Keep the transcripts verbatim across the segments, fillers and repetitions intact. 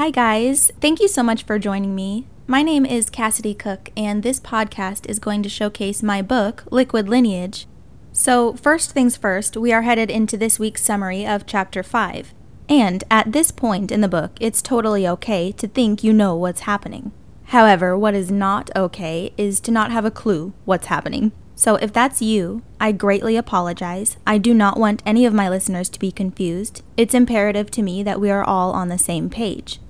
Hi guys, thank you so much for joining me. My name is Cassidy Cook, and this podcast is going to showcase my book, Liquid Lineage. So first things first, we are headed into this week's summary of Chapter five. And at this point in the book, it's totally okay to think you know what's happening. However, what is not okay is to not have a clue what's happening. So if that's you, I greatly apologize. I do not want any of my listeners to be confused. It's imperative to me that we are all on the same page.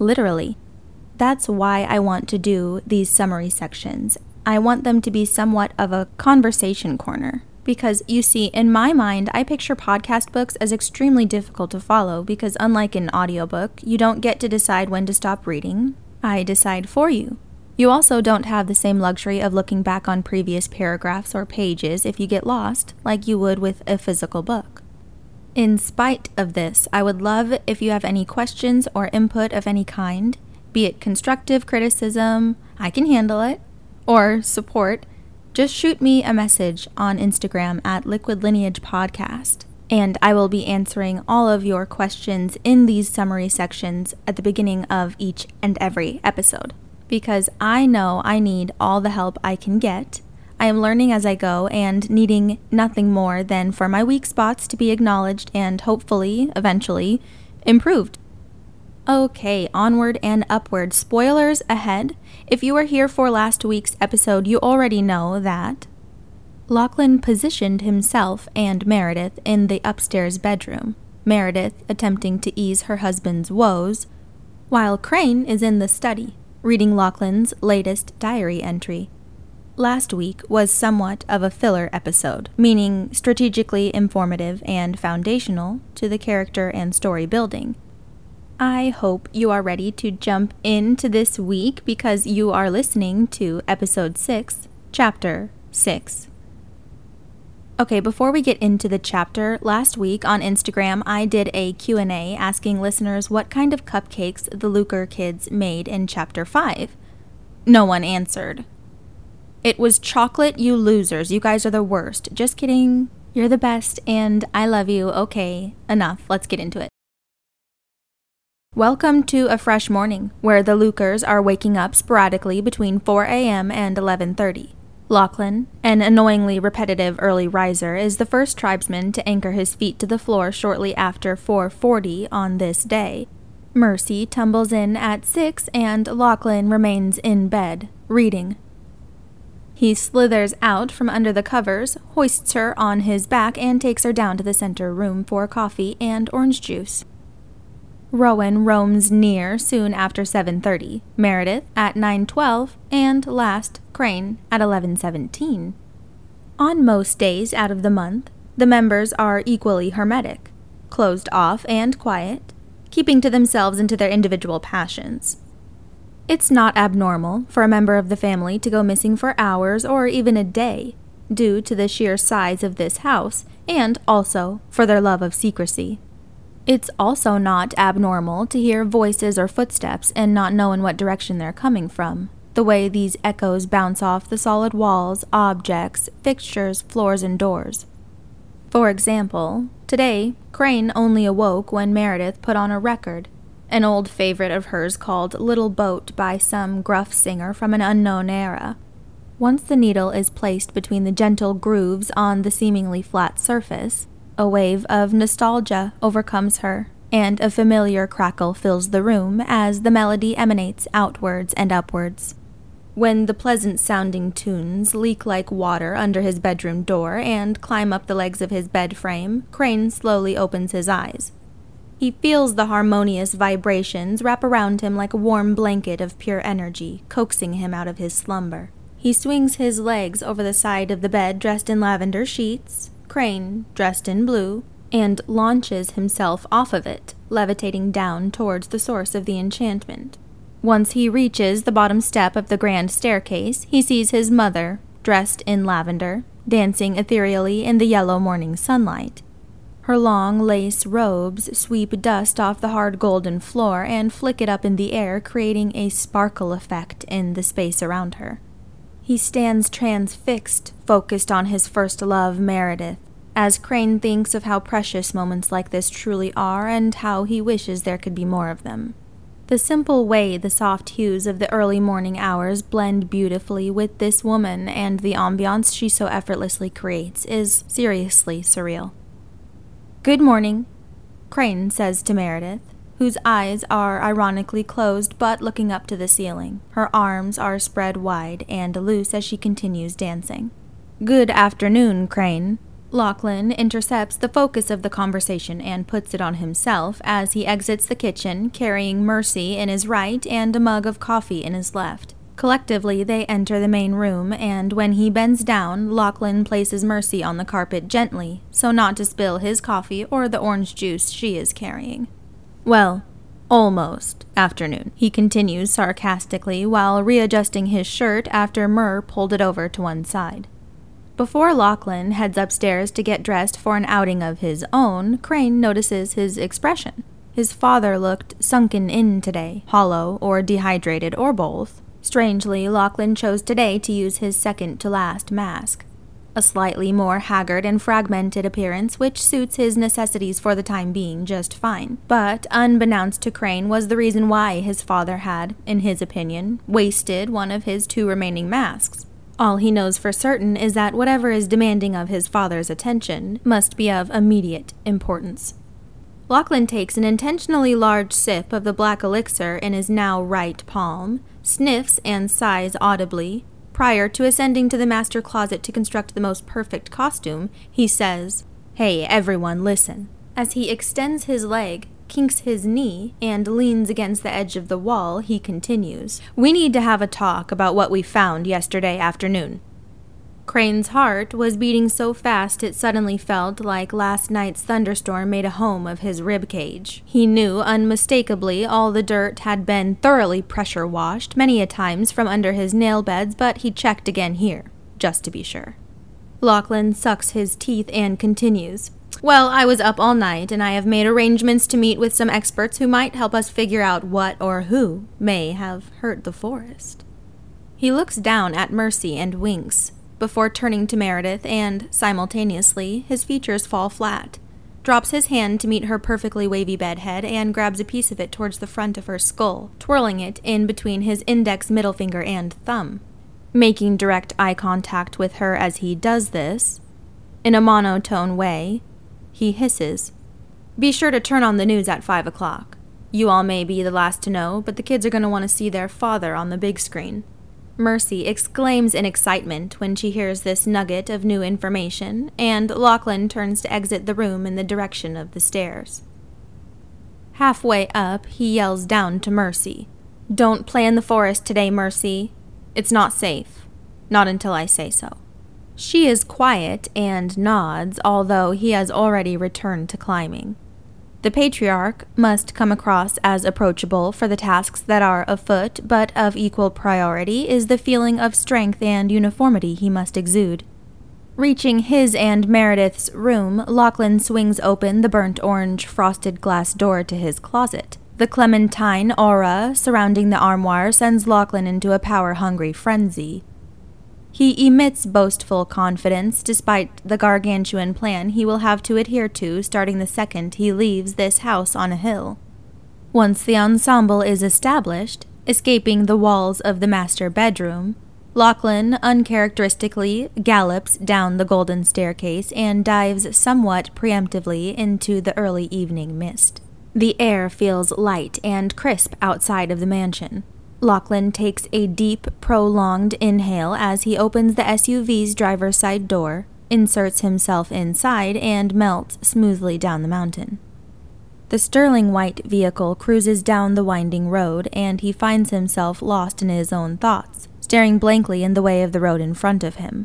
Literally. That's why I want to do these summary sections. I want them to be somewhat of a conversation corner. Because, you see, in my mind, I picture podcast books as extremely difficult to follow because, unlike an audiobook, you don't get to decide when to stop reading. I decide for you. You also don't have the same luxury of looking back on previous paragraphs or pages if you get lost, like you would with a physical book. In spite of this, I would love if you have any questions or input of any kind, be it constructive criticism, I can handle it, or support. Just shoot me a message on Instagram at Liquid Lineage Podcast, and I will be answering all of your questions in these summary sections at the beginning of each and every episode, because I know I need all the help I can get. I am learning as I go and needing nothing more than for my weak spots to be acknowledged and hopefully, eventually, improved. Okay, onward and upward. Spoilers ahead. If you were here for last week's episode, you already know that Lachlan positioned himself and Meredith in the upstairs bedroom, Meredith attempting to ease her husband's woes, while Crane is in the study, reading Lachlan's latest diary entry. Last week was somewhat of a filler episode, meaning strategically informative and foundational to the character and story building. I hope you are ready to jump into this week because you are listening to Episode six, Chapter six. Okay, before we get into the chapter, last week on Instagram I did a Q and A asking listeners what kind of cupcakes the Luker kids made in Chapter five. No one answered. It was chocolate, you losers. You guys are the worst. Just kidding. You're the best and I love you. Okay, enough. Let's get into it. Welcome to a fresh morning, where the Lukers are waking up sporadically between four a.m. and eleven thirty. Lachlan, an annoyingly repetitive early riser, is the first tribesman to anchor his feet to the floor shortly after four forty on this day. Mercy tumbles in at six and Lachlan remains in bed, reading. He slithers out from under the covers, hoists her on his back, and takes her down to the center room for coffee and orange juice. Rowan roams near soon after seven thirty, Meredith at nine twelve, and last, Crane at eleven seventeen. On most days out of the month, the members are equally hermetic, closed off and quiet, keeping to themselves and to their individual passions. It's not abnormal for a member of the family to go missing for hours or even a day, due to the sheer size of this house, and also for their love of secrecy. It's also not abnormal to hear voices or footsteps and not know in what direction they're coming from. The way these echoes bounce off the solid walls, objects, fixtures, floors, and doors. For example, today, Crane only awoke when Meredith put on a record, an old favorite of hers called Little Boat by some gruff singer from an unknown era. Once the needle is placed between the gentle grooves on the seemingly flat surface, a wave of nostalgia overcomes her, and a familiar crackle fills the room as the melody emanates outwards and upwards. When the pleasant-sounding tunes leak like water under his bedroom door and climb up the legs of his bed frame, Crane slowly opens his eyes. He feels the harmonious vibrations wrap around him like a warm blanket of pure energy, coaxing him out of his slumber. He swings his legs over the side of the bed dressed in lavender sheets, Crane, dressed in blue, and launches himself off of it, levitating down towards the source of the enchantment. Once he reaches the bottom step of the grand staircase, he sees his mother, dressed in lavender, dancing ethereally in the yellow morning sunlight. Her long lace robes sweep dust off the hard golden floor and flick it up in the air, creating a sparkle effect in the space around her. He stands transfixed, focused on his first love, Meredith, as Crane thinks of how precious moments like this truly are and how he wishes there could be more of them. The simple way the soft hues of the early morning hours blend beautifully with this woman and the ambiance she so effortlessly creates is seriously surreal. "Good morning," Crane says to Meredith, whose eyes are ironically closed but looking up to the ceiling. Her arms are spread wide and loose as she continues dancing. "Good afternoon, Crane." Lachlan intercepts the focus of the conversation and puts it on himself as he exits the kitchen, carrying Mercy in his right and a mug of coffee in his left. Collectively, they enter the main room, and when he bends down, Lachlan places Mercy on the carpet gently, so not to spill his coffee or the orange juice she is carrying. "Well, almost afternoon," he continues sarcastically while readjusting his shirt after Mer pulled it over to one side. Before Lachlan heads upstairs to get dressed for an outing of his own, Crane notices his expression. His father looked sunken in today, hollow or dehydrated or both. Strangely, Lachlan chose today to use his second-to-last mask, a slightly more haggard and fragmented appearance which suits his necessities for the time being just fine. But unbeknownst to Crane was the reason why his father had, in his opinion, wasted one of his two remaining masks. All he knows for certain is that whatever is demanding of his father's attention must be of immediate importance. Lachlan takes an intentionally large sip of the black elixir in his now right palm, sniffs and sighs audibly. Prior to ascending to the master closet to construct the most perfect costume, he says, "Hey, everyone, listen," as he extends his leg, kinks his knee, and leans against the edge of the wall. He continues, "We need to have a talk about what we found yesterday afternoon." Crane's heart was beating so fast it suddenly felt like last night's thunderstorm made a home of his ribcage. He knew unmistakably all the dirt had been thoroughly pressure washed many a times from under his nail beds, but he checked again here, just to be sure. Lachlan sucks his teeth and continues, "Well, I was up all night, and I have made arrangements to meet with some experts who might help us figure out what or who may have hurt the forest." He looks down at Mercy and winks, before turning to Meredith, and, simultaneously, his features fall flat, drops his hand to meet her perfectly wavy bedhead, and grabs a piece of it towards the front of her skull, twirling it in between his index middle finger and thumb. Making direct eye contact with her as he does this, in a monotone way, he hisses, "Be sure to turn on the news at five o'clock. You all may be the last to know, but the kids are going to want to see their father on the big screen." Mercy exclaims in excitement when she hears this nugget of new information, and Lachlan turns to exit the room in the direction of the stairs. Halfway up, he yells down to Mercy, "Don't play in the forest today, Mercy. It's not safe. Not until I say so." She is quiet and nods, although he has already returned to climbing. The patriarch must come across as approachable for the tasks that are afoot, but of equal priority is the feeling of strength and uniformity he must exude. Reaching his and Meredith's room, Lachlan swings open the burnt orange frosted glass door to his closet. The clementine aura surrounding the armoire sends Lachlan into a power-hungry frenzy. He emits boastful confidence, despite the gargantuan plan he will have to adhere to starting the second he leaves this house on a hill. Once the ensemble is established, escaping the walls of the master bedroom, Lachlan uncharacteristically gallops down the golden staircase and dives somewhat preemptively into the early evening mist. The air feels light and crisp outside of the mansion. Lachlan takes a deep, prolonged inhale as he opens the S U V's driver's side door, inserts himself inside, and melts smoothly down the mountain. The sterling white vehicle cruises down the winding road, and he finds himself lost in his own thoughts, staring blankly in the way of the road in front of him.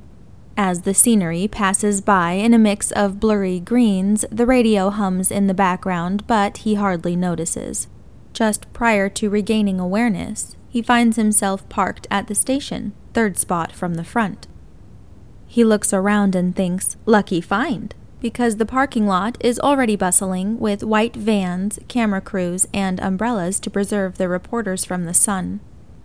As the scenery passes by in a mix of blurry greens, the radio hums in the background, but he hardly notices. Just prior to regaining awareness, he finds himself parked at the station, third spot from the front. He looks around and thinks, lucky find, because the parking lot is already bustling with white vans, camera crews, and umbrellas to preserve the reporters from the sun.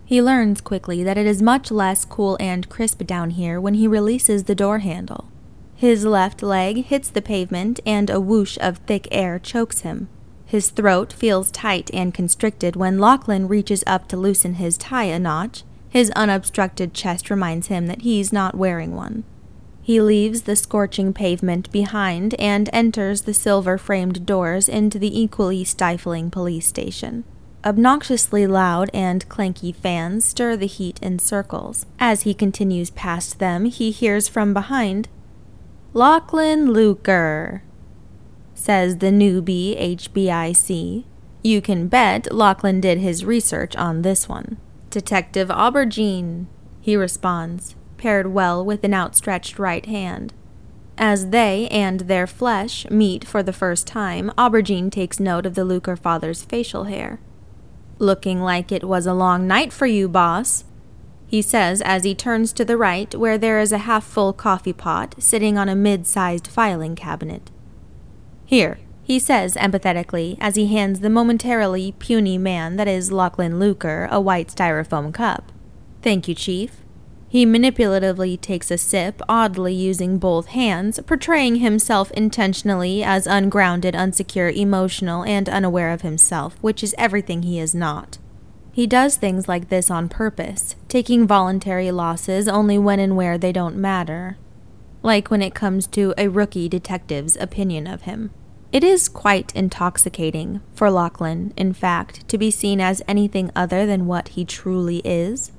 He learns quickly that it is much less cool and crisp down here when he releases the door handle. His left leg hits the pavement and a whoosh of thick air chokes him. His throat feels tight and constricted when Lachlan reaches up to loosen his tie a notch. His unobstructed chest reminds him that he's not wearing one. He leaves the scorching pavement behind and enters the silver-framed doors into the equally stifling police station. Obnoxiously loud and clanky fans stir the heat in circles. As he continues past them, he hears from behind, "Lachlan Luker," says the newbie H B I C. You can bet Lachlan did his research on this one. "Detective Aubergine," he responds, paired well with an outstretched right hand. As they and their flesh meet for the first time, Aubergine takes note of the Lucre father's facial hair. "Looking like it was a long night for you, boss," he says as he turns to the right where there is a half-full coffee pot sitting on a mid-sized filing cabinet. "Here," he says empathetically as he hands the momentarily puny man that is Lachlan Luker a white styrofoam cup. "Thank you, Chief." He manipulatively takes a sip, oddly using both hands, portraying himself intentionally as ungrounded, unsecure, emotional, and unaware of himself, which is everything he is not. He does things like this on purpose, taking voluntary losses only when and where they don't matter. Like when it comes to a rookie detective's opinion of him. It is quite intoxicating for Lachlan, in fact, to be seen as anything other than what he truly is.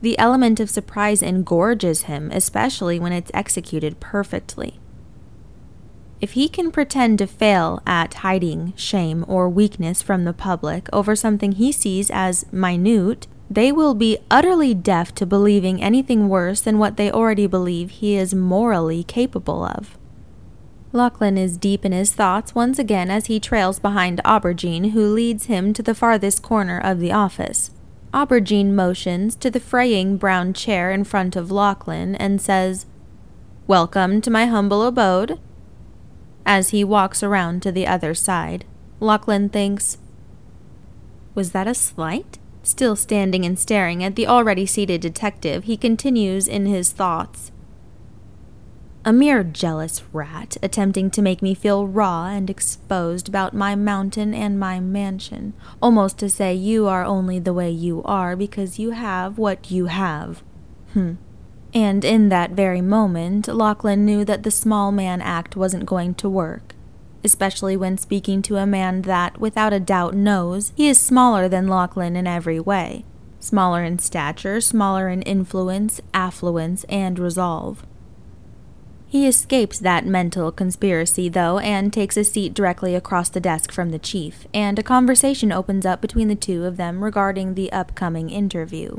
The element of surprise engorges him, especially when it's executed perfectly. If he can pretend to fail at hiding shame or weakness from the public over something he sees as minute, they will be utterly deaf to believing anything worse than what they already believe he is morally capable of. Lachlan is deep in his thoughts once again as he trails behind Aubergine, who leads him to the farthest corner of the office. Aubergine motions to the fraying brown chair in front of Lachlan and says, "Welcome to my humble abode," as he walks around to the other side. Lachlan thinks, was that a slight? Still standing and staring at the already seated detective, he continues in his thoughts. "A mere jealous rat attempting to make me feel raw and exposed about my mountain and my mansion, almost to say you are only the way you are because you have what you have." Hmm. And in that very moment, Lachlan knew that the small man act wasn't going to work. Especially when speaking to a man that, without a doubt, knows he is smaller than Lachlan in every way. Smaller in stature, smaller in influence, affluence, and resolve. He escapes that mental conspiracy, though, and takes a seat directly across the desk from the chief, and a conversation opens up between the two of them regarding the upcoming interview.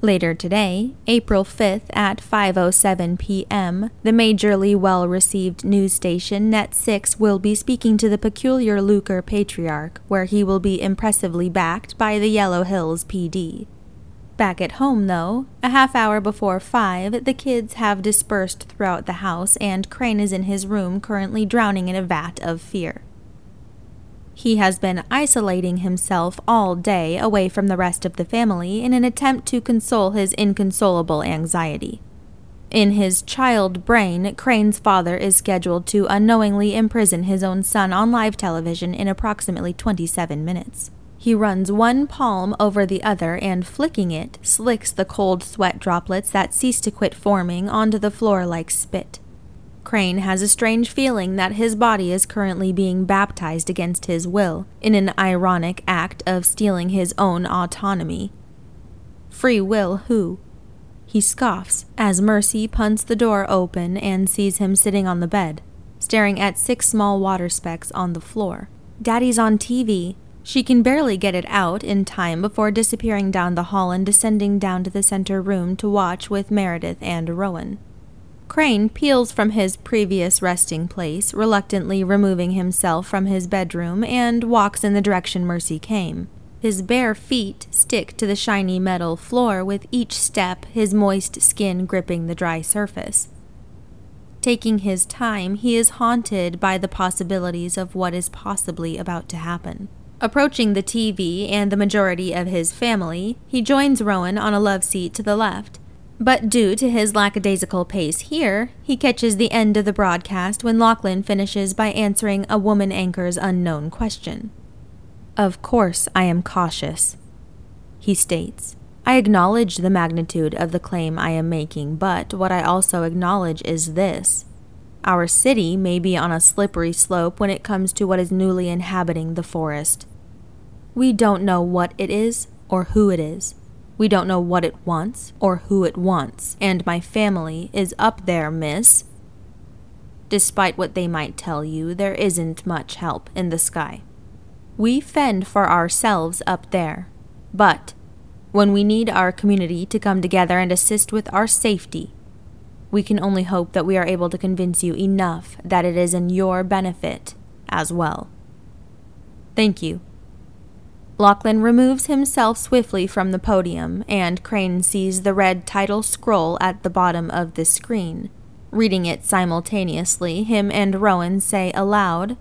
Later today, April fifth at five oh seven p.m., the majorly well-received news station Net Six will be speaking to the peculiar Lucre patriarch, where he will be impressively backed by the Yellow Hills P D. Back at home, though, a half hour before five, the kids have dispersed throughout the house and Crane is in his room currently drowning in a vat of fear. He has been isolating himself all day away from the rest of the family in an attempt to console his inconsolable anxiety. In his child brain, Crane's father is scheduled to unknowingly imprison his own son on live television in approximately twenty-seven minutes. He runs one palm over the other and, flicking it, slicks the cold sweat droplets that cease to quit forming onto the floor like spit. Crane has a strange feeling that his body is currently being baptized against his will, in an ironic act of stealing his own autonomy. Free will who? He scoffs as Mercy punts the door open and sees him sitting on the bed, staring at six small water specks on the floor. Daddy's on T V. She can barely get it out in time before disappearing down the hall and descending down to the center room to watch with Meredith and Rowan. Crane peels from his previous resting place, reluctantly removing himself from his bedroom, and walks in the direction Mercy came. His bare feet stick to the shiny metal floor with each step, his moist skin gripping the dry surface. Taking his time, he is haunted by the possibilities of what is possibly about to happen. Approaching the T V and the majority of his family, he joins Rowan on a love seat to the left. But due to his lackadaisical pace here, he catches the end of the broadcast when Lachlan finishes by answering a woman anchor's unknown question. "Of course I am cautious," he states. "I acknowledge the magnitude of the claim I am making, but what I also acknowledge is this. Our city may be on a slippery slope when it comes to what is newly inhabiting the forest. We don't know what it is or who it is. We don't know what it wants or who it wants, and my family is up there, miss. Despite what they might tell you, there isn't much help in the sky. We fend for ourselves up there, but when we need our community to come together and assist with our safety, we can only hope that we are able to convince you enough that it is in your benefit as well. Thank you." Lachlan removes himself swiftly from the podium, and Crane sees the red title scroll at the bottom of the screen. Reading it simultaneously, him and Rowan say aloud,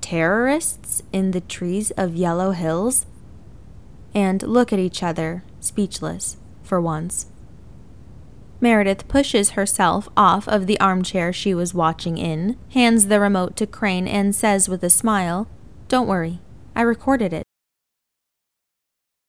"Terrorists in the trees of Yellow Hills?" and look at each other, speechless, for once. Meredith pushes herself off of the armchair she was watching in, hands the remote to Crane, and says with a smile, "Don't worry. I recorded it."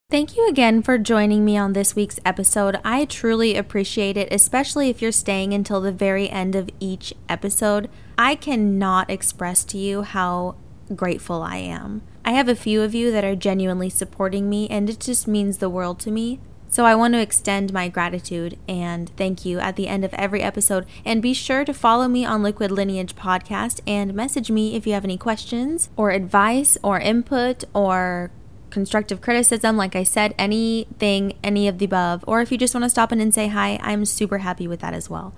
Thank you again for joining me on this week's episode. I truly appreciate it, especially if you're staying until the very end of each episode. I cannot express to you how grateful I am. I have a few of you that are genuinely supporting me, and it just means the world to me. So I want to extend my gratitude and thank you at the end of every episode. And be sure to follow me on Liquid Lineage Podcast and message me if you have any questions or advice or input or constructive criticism. Like I said, anything, any of the above. Or if you just want to stop in and say hi, I'm super happy with that as well.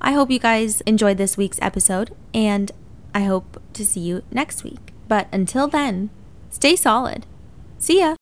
I hope you guys enjoyed this week's episode, and I hope to see you next week. But until then, stay solid. See ya!